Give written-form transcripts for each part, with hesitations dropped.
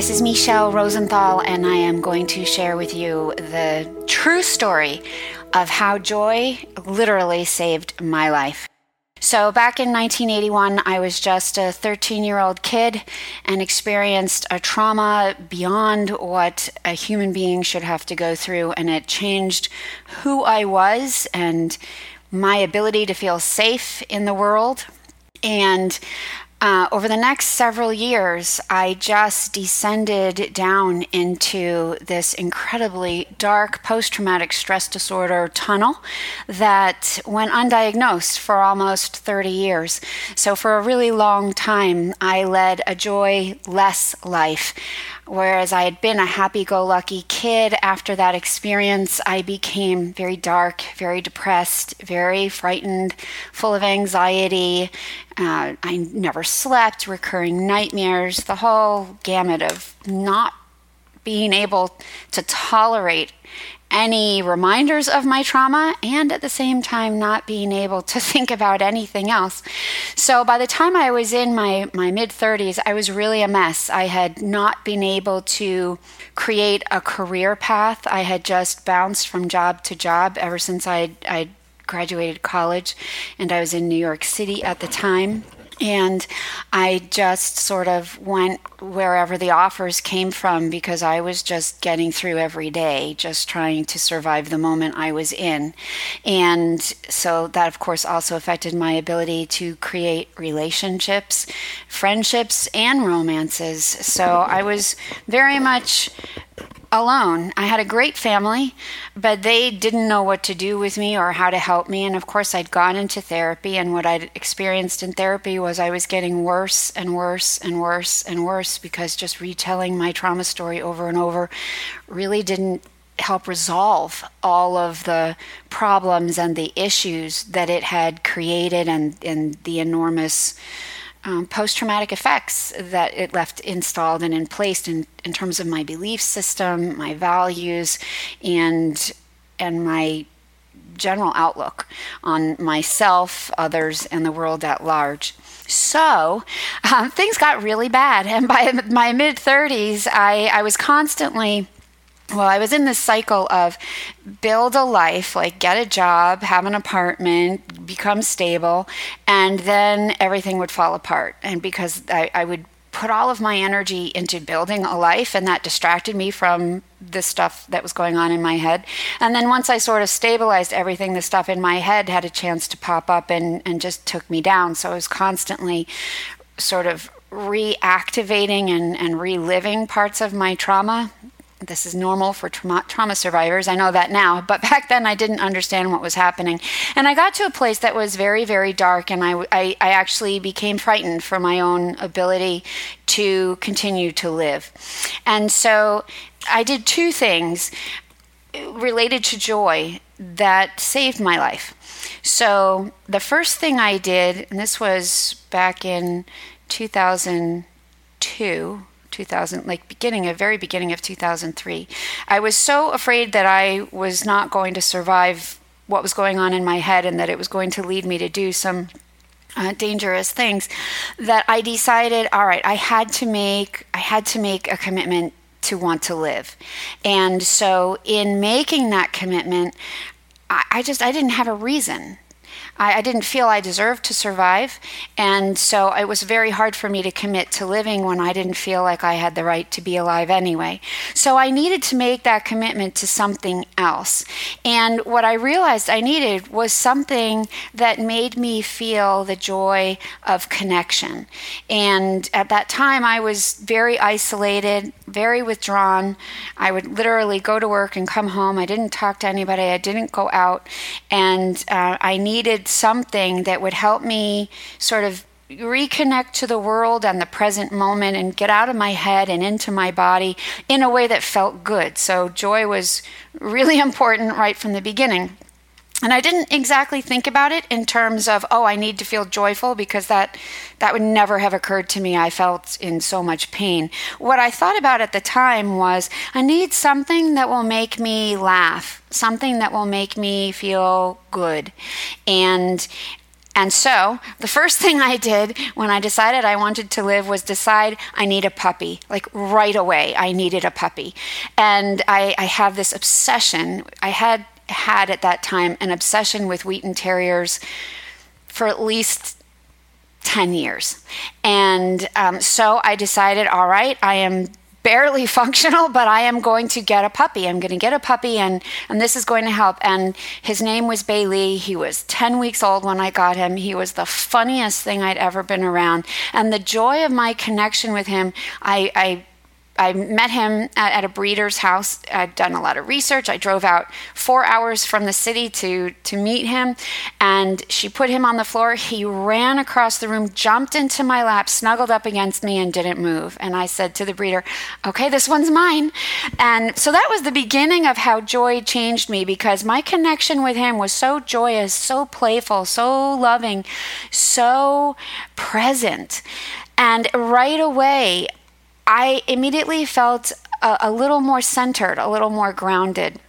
This is Michelle Rosenthal, and I am going to share with you the true story of how joy literally saved my life. So back in 1981, I was just a 13-year-old kid and experienced a trauma beyond what a human being should have to go through, and it changed who I was and my ability to feel safe in the world. And over the next several years, I just descended down into this incredibly dark post-traumatic stress disorder tunnel that went undiagnosed for almost 30 years. So for a really long time, I led a joy-less life. Whereas I had been a happy-go-lucky kid, after that experience, I became very dark, very depressed, very frightened, full of anxiety. I never slept, recurring nightmares, the whole gamut of not being able to tolerate any reminders of my trauma, and at the same time not being able to think about anything else. So by the time I was in my mid-30s, I was really a mess. I had not been able to create a career path. I had just bounced from job to job ever since I graduated college, and I was in New York City at the time. And I just sort of went wherever the offers came from because I was just getting through every day, just trying to survive the moment I was in. And so that, of course, also affected my ability to create relationships, friendships, and romances. So I was very much alone. I had a great family, but they didn't know what to do with me or how to help me. And of course, I'd gone into therapy, and what I'd experienced in therapy was I was getting worse and worse and worse and worse, because just retelling my trauma story over and over really didn't help resolve all of the problems and the issues that it had created, and the enormous post-traumatic effects that it left installed and in place in terms of my belief system, my values, and my general outlook on myself, others, and the world at large. So things got really bad, and by my mid-30s, I was constantly... Well, I was in this cycle of build a life, like get a job, have an apartment, become stable, and then everything would fall apart. And because I would put all of my energy into building a life, and that distracted me from the stuff that was going on in my head. And then once I sort of stabilized everything, the stuff in my head had a chance to pop up and just took me down. So I was constantly sort of reactivating and reliving parts of my trauma. This is normal for trauma survivors. I know that now, but back then I didn't understand what was happening. And I got to a place that was very, very dark, and I actually became frightened for my own ability to continue to live. And so I did two things related to joy that saved my life. So the first thing I did, and this was back in 2002, like very beginning of 2003. I was so afraid that I was not going to survive what was going on in my head, and that it was going to lead me to do some dangerous things, that I decided, all right, I had to make a commitment to want to live. And so in making that commitment, I didn't have a reason. I didn't feel I deserved to survive, and so it was very hard for me to commit to living when I didn't feel like I had the right to be alive anyway. So I needed to make that commitment to something else. And what I realized I needed was something that made me feel the joy of connection. And at that time, I was very isolated, very withdrawn. I would literally go to work and come home. I didn't talk to anybody. I didn't go out, and I needed something that would help me sort of reconnect to the world and the present moment and get out of my head and into my body in a way that felt good. So joy was really important right from the beginning. And I didn't exactly think about it in terms of, oh, I need to feel joyful, because that would never have occurred to me. I felt in so much pain. What I thought about at the time was, I need something that will make me laugh, something that will make me feel good. And And so the first thing I did when I decided I wanted to live was decide I need a puppy. Like right away, I needed a puppy. And I have this obsession. I had at that time an obsession with Wheaton Terriers for at least 10 years. And so I decided, all right, I am barely functional, but I am going to get a puppy. I'm going to get a puppy, and this is going to help. And his name was Bailey. He was 10 weeks old when I got him. He was the funniest thing I'd ever been around. And the joy of my connection with him, I met him at a breeder's house. I'd done a lot of research. I drove out 4 hours from the city to meet him. And she put him on the floor. He ran across the room, jumped into my lap, snuggled up against me, and didn't move. And I said to the breeder, okay, this one's mine. And so that was the beginning of how joy changed me, because my connection with him was so joyous, so playful, so loving, so present. And right away, I immediately felt a little more centered, a little more grounded.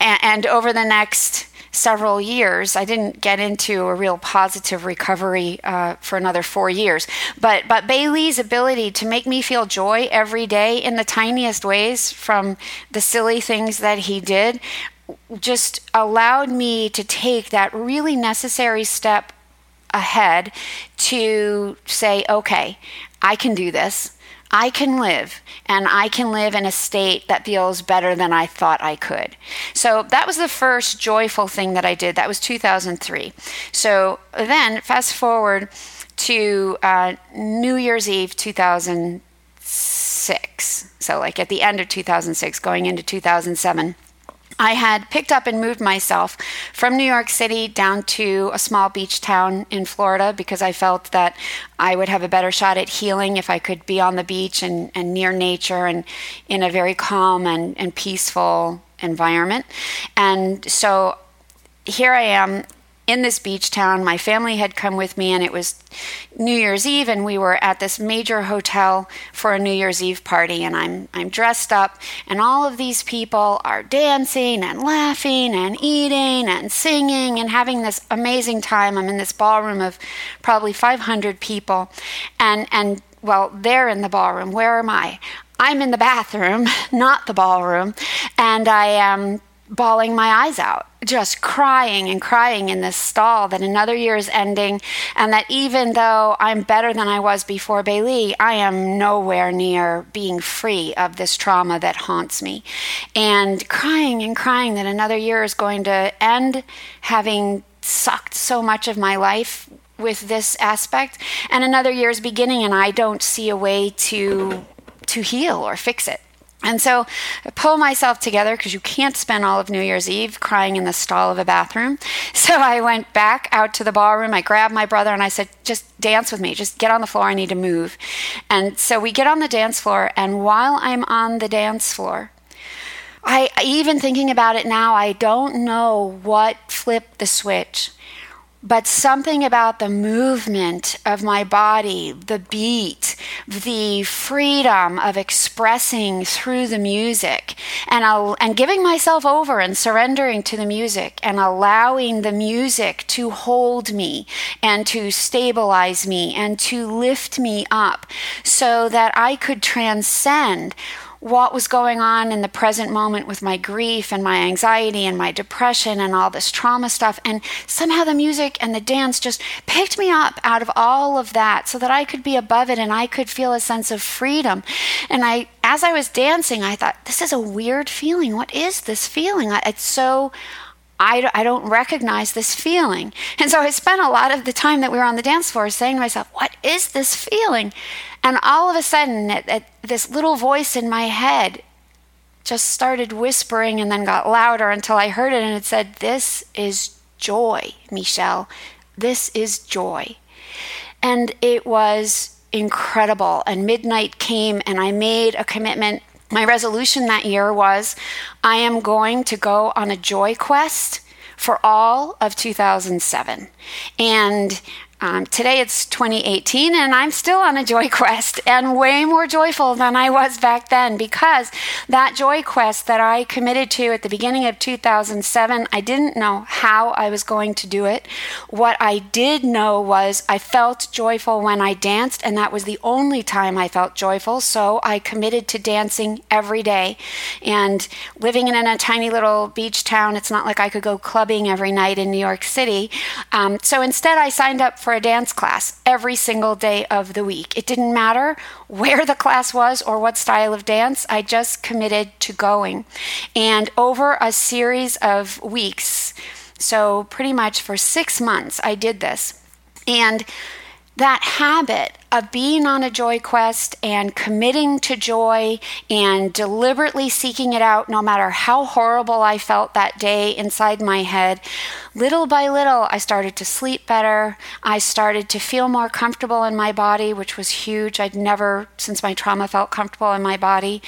And over the next several years, I didn't get into a real positive recovery for another 4 years. But Bailey's ability to make me feel joy every day in the tiniest ways, from the silly things that he did, just allowed me to take that really necessary step ahead to say, okay, I can do this. I can live, and I can live in a state that feels better than I thought I could. So that was the first joyful thing that I did. That was 2003. So then fast forward to New Year's Eve 2006. So like at the end of 2006, going into 2007. I had picked up and moved myself from New York City down to a small beach town in Florida, because I felt that I would have a better shot at healing if I could be on the beach and near nature and in a very calm and peaceful environment. And so here I am in this beach town. My family had come with me, and it was New Year's Eve, and we were at this major hotel for a New Year's Eve party, and I'm dressed up, and all of these people are dancing and laughing and eating and singing and having this amazing time. I'm in this ballroom of probably 500 people, and well, they're in the ballroom. Where am I? I'm in the bathroom, not the ballroom, and I am bawling my eyes out, just crying and crying in this stall that another year is ending, and that even though I'm better than I was before Bailey, I am nowhere near being free of this trauma that haunts me. And crying that another year is going to end, having sucked so much of my life with this aspect, and another year is beginning, and I don't see a way to heal or fix it. And so I pull myself together, because you can't spend all of New Year's Eve crying in the stall of a bathroom. So I went back out to the ballroom. I grabbed my brother and I said, just dance with me. Just get on the floor. I need to move. And so we get on the dance floor. And while I'm on the dance floor, I even thinking about it now, I don't know what flipped the switch. But something about the movement of my body, the beat, the freedom of expressing through the music, and giving myself over and surrendering to the music and allowing the music to hold me and to stabilize me and to lift me up, so that I could transcend what was going on in the present moment with my grief and my anxiety and my depression and all this trauma stuff. And somehow the music and the dance just picked me up out of all of that, so that I could be above it and I could feel a sense of freedom. And as I was dancing, I thought, this is a weird feeling. What is this feeling? I don't recognize this feeling. And so I spent a lot of the time that we were on the dance floor saying to myself, what is this feeling? And all of a sudden, this little voice in my head just started whispering, and then got louder until I heard it, and it said, this is joy, Michelle. This is joy. And it was incredible. And midnight came, and I made a commitment. My resolution that year was, I am going to go on a joy quest for all of 2007. And Today it's 2018 and I'm still on a joy quest and way more joyful than I was back then, because that joy quest that I committed to at the beginning of 2007, I didn't know how I was going to do it. What I did know was I felt joyful when I danced, and that was the only time I felt joyful. So I committed to dancing every day, and living in a tiny little beach town, it's not like I could go clubbing every night in New York City. So instead I signed up for a dance class every single day of the week. It didn't matter where the class was or what style of dance, I just committed to going. And over a series of weeks, so pretty much for 6 months, I did this. And that habit of being on a joy quest and committing to joy and deliberately seeking it out, no matter how horrible I felt that day inside my head, little by little, I started to sleep better. I started to feel more comfortable in my body, which was huge. I'd never, since my trauma, felt comfortable in my body.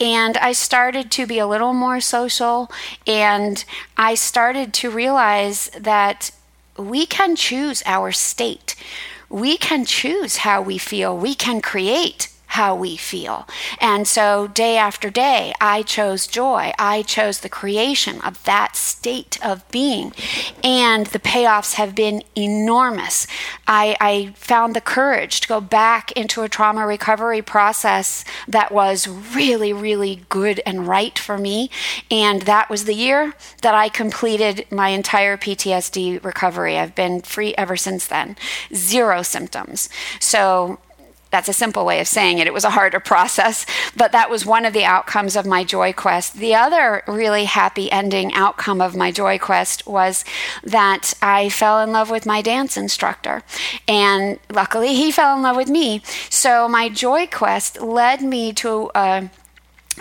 And I started to be a little more social. And I started to realize that we can choose our state. We can choose how we feel. We can create how we feel. And so day after day, I chose joy. I chose the creation of that state of being. And the payoffs have been enormous. I found the courage to go back into a trauma recovery process that was really, really good and right for me. And that was the year that I completed my entire PTSD recovery. I've been free ever since then. Zero symptoms. So that's a simple way of saying it. It was a harder process, but that was one of the outcomes of my joy quest. The other really happy ending outcome of my joy quest was that I fell in love with my dance instructor, and luckily he fell in love with me. So my joy quest led me to a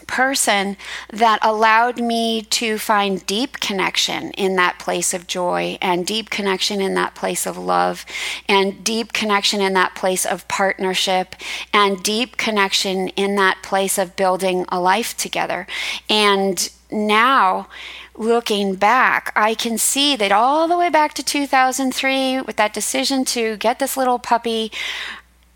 person that allowed me to find deep connection in that place of joy, and deep connection in that place of love, and deep connection in that place of partnership, and deep connection in that place of building a life together. And now, looking back, I can see that all the way back to 2003, with that decision to get this little puppy,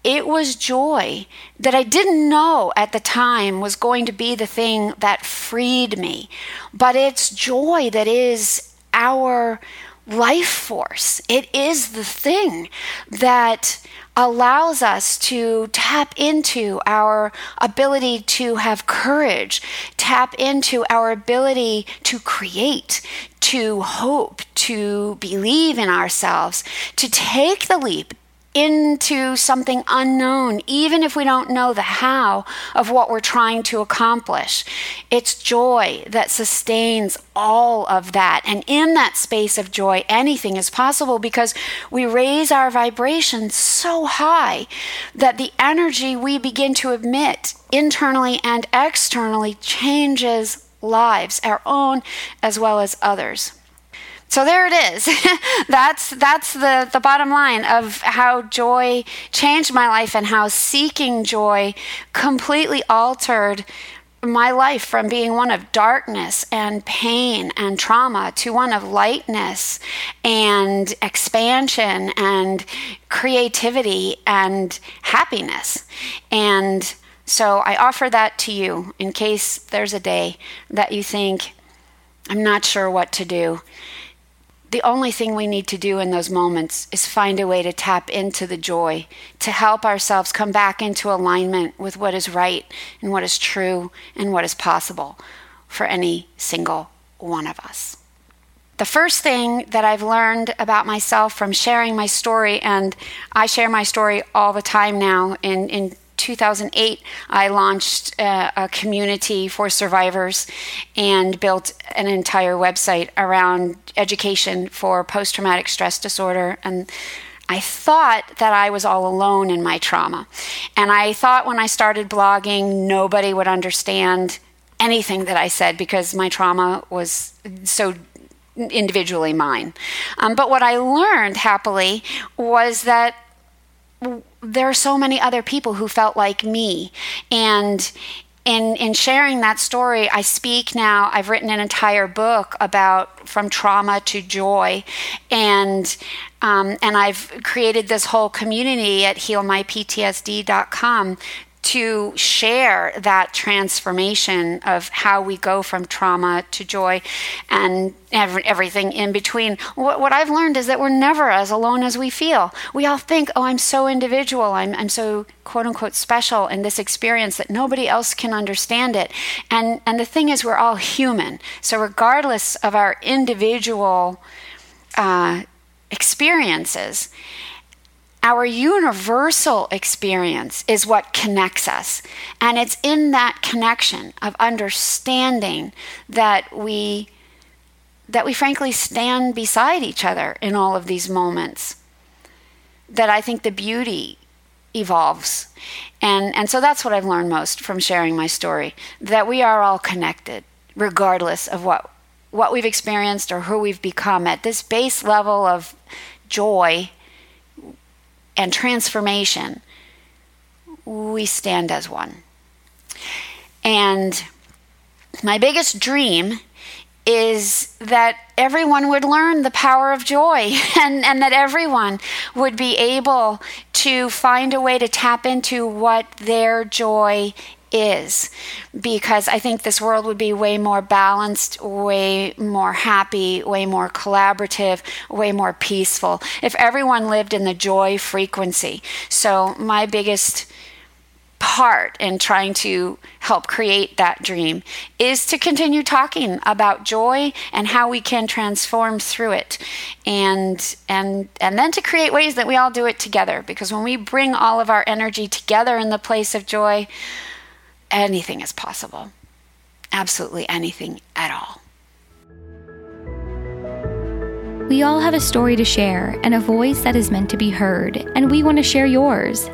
it was joy that I didn't know at the time was going to be the thing that freed me. But it's joy that is our life force. It is the thing that allows us to tap into our ability to have courage, tap into our ability to create, to hope, to believe in ourselves, to take the leap into something unknown, even if we don't know the how of what we're trying to accomplish. It's joy that sustains all of that. And in that space of joy, anything is possible, because we raise our vibration so high that the energy we begin to emit internally and externally changes lives, our own as well as others. So there it is. That's the bottom line of how joy changed my life, and how seeking joy completely altered my life from being one of darkness and pain and trauma to one of lightness and expansion and creativity and happiness. And so I offer that to you in case there's a day that you think, I'm not sure what to do. The only thing we need to do in those moments is find a way to tap into the joy, to help ourselves come back into alignment with what is right and what is true and what is possible for any single one of us. The first thing that I've learned about myself from sharing my story, and I share my story all the time now. In 2008, I launched a community for survivors and built an entire website around education for post-traumatic stress disorder. And I thought that I was all alone in my trauma. And I thought when I started blogging, nobody would understand anything that I said, because my trauma was so individually mine. But what I learned, happily, was that there are so many other people who felt like me. And in sharing that story, I speak now. I've written an entire book about From Trauma to Joy, and I've created this whole community at HealMyPTSD.com to share that transformation of how we go from trauma to joy and everything in between. What I've learned is that we're never as alone as we feel. We all think, oh, I'm so individual. I'm so quote unquote special in this experience that nobody else can understand it. And the thing is, we're all human. So regardless of our individual experiences, our universal experience is what connects us. And it's in that connection of understanding that we frankly stand beside each other in all of these moments, that I think the beauty evolves. And so that's what I've learned most from sharing my story, that we are all connected regardless of what we've experienced or who we've become. At this base level of joy and transformation, we stand as one. And my biggest dream is that everyone would learn the power of joy, and that everyone would be able to find a way to tap into what their joy is, because I think this world would be way more balanced, way more happy, way more collaborative, way more peaceful if everyone lived in the joy frequency. So my biggest part in trying to help create that dream is to continue talking about joy and how we can transform through it, and then to create ways that we all do it together, because when we bring all of our energy together in the place of joy, anything is possible. Absolutely anything at all. We all have a story to share and a voice that is meant to be heard, and we want to share yours.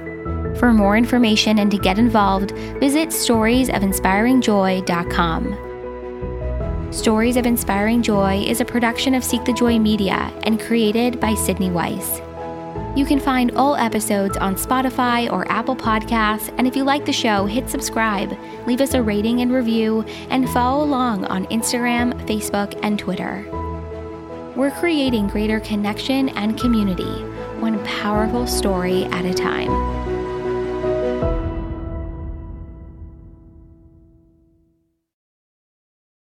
For more information and to get involved, visit storiesofinspiringjoy.com. Stories of Inspiring Joy is a production of Seek the Joy Media and created by Sydney Weiss. You can find all episodes on Spotify or Apple Podcasts, and if you like the show, hit subscribe, leave us a rating and review, and follow along on Instagram, Facebook, and Twitter. We're creating greater connection and community, one powerful story at a time.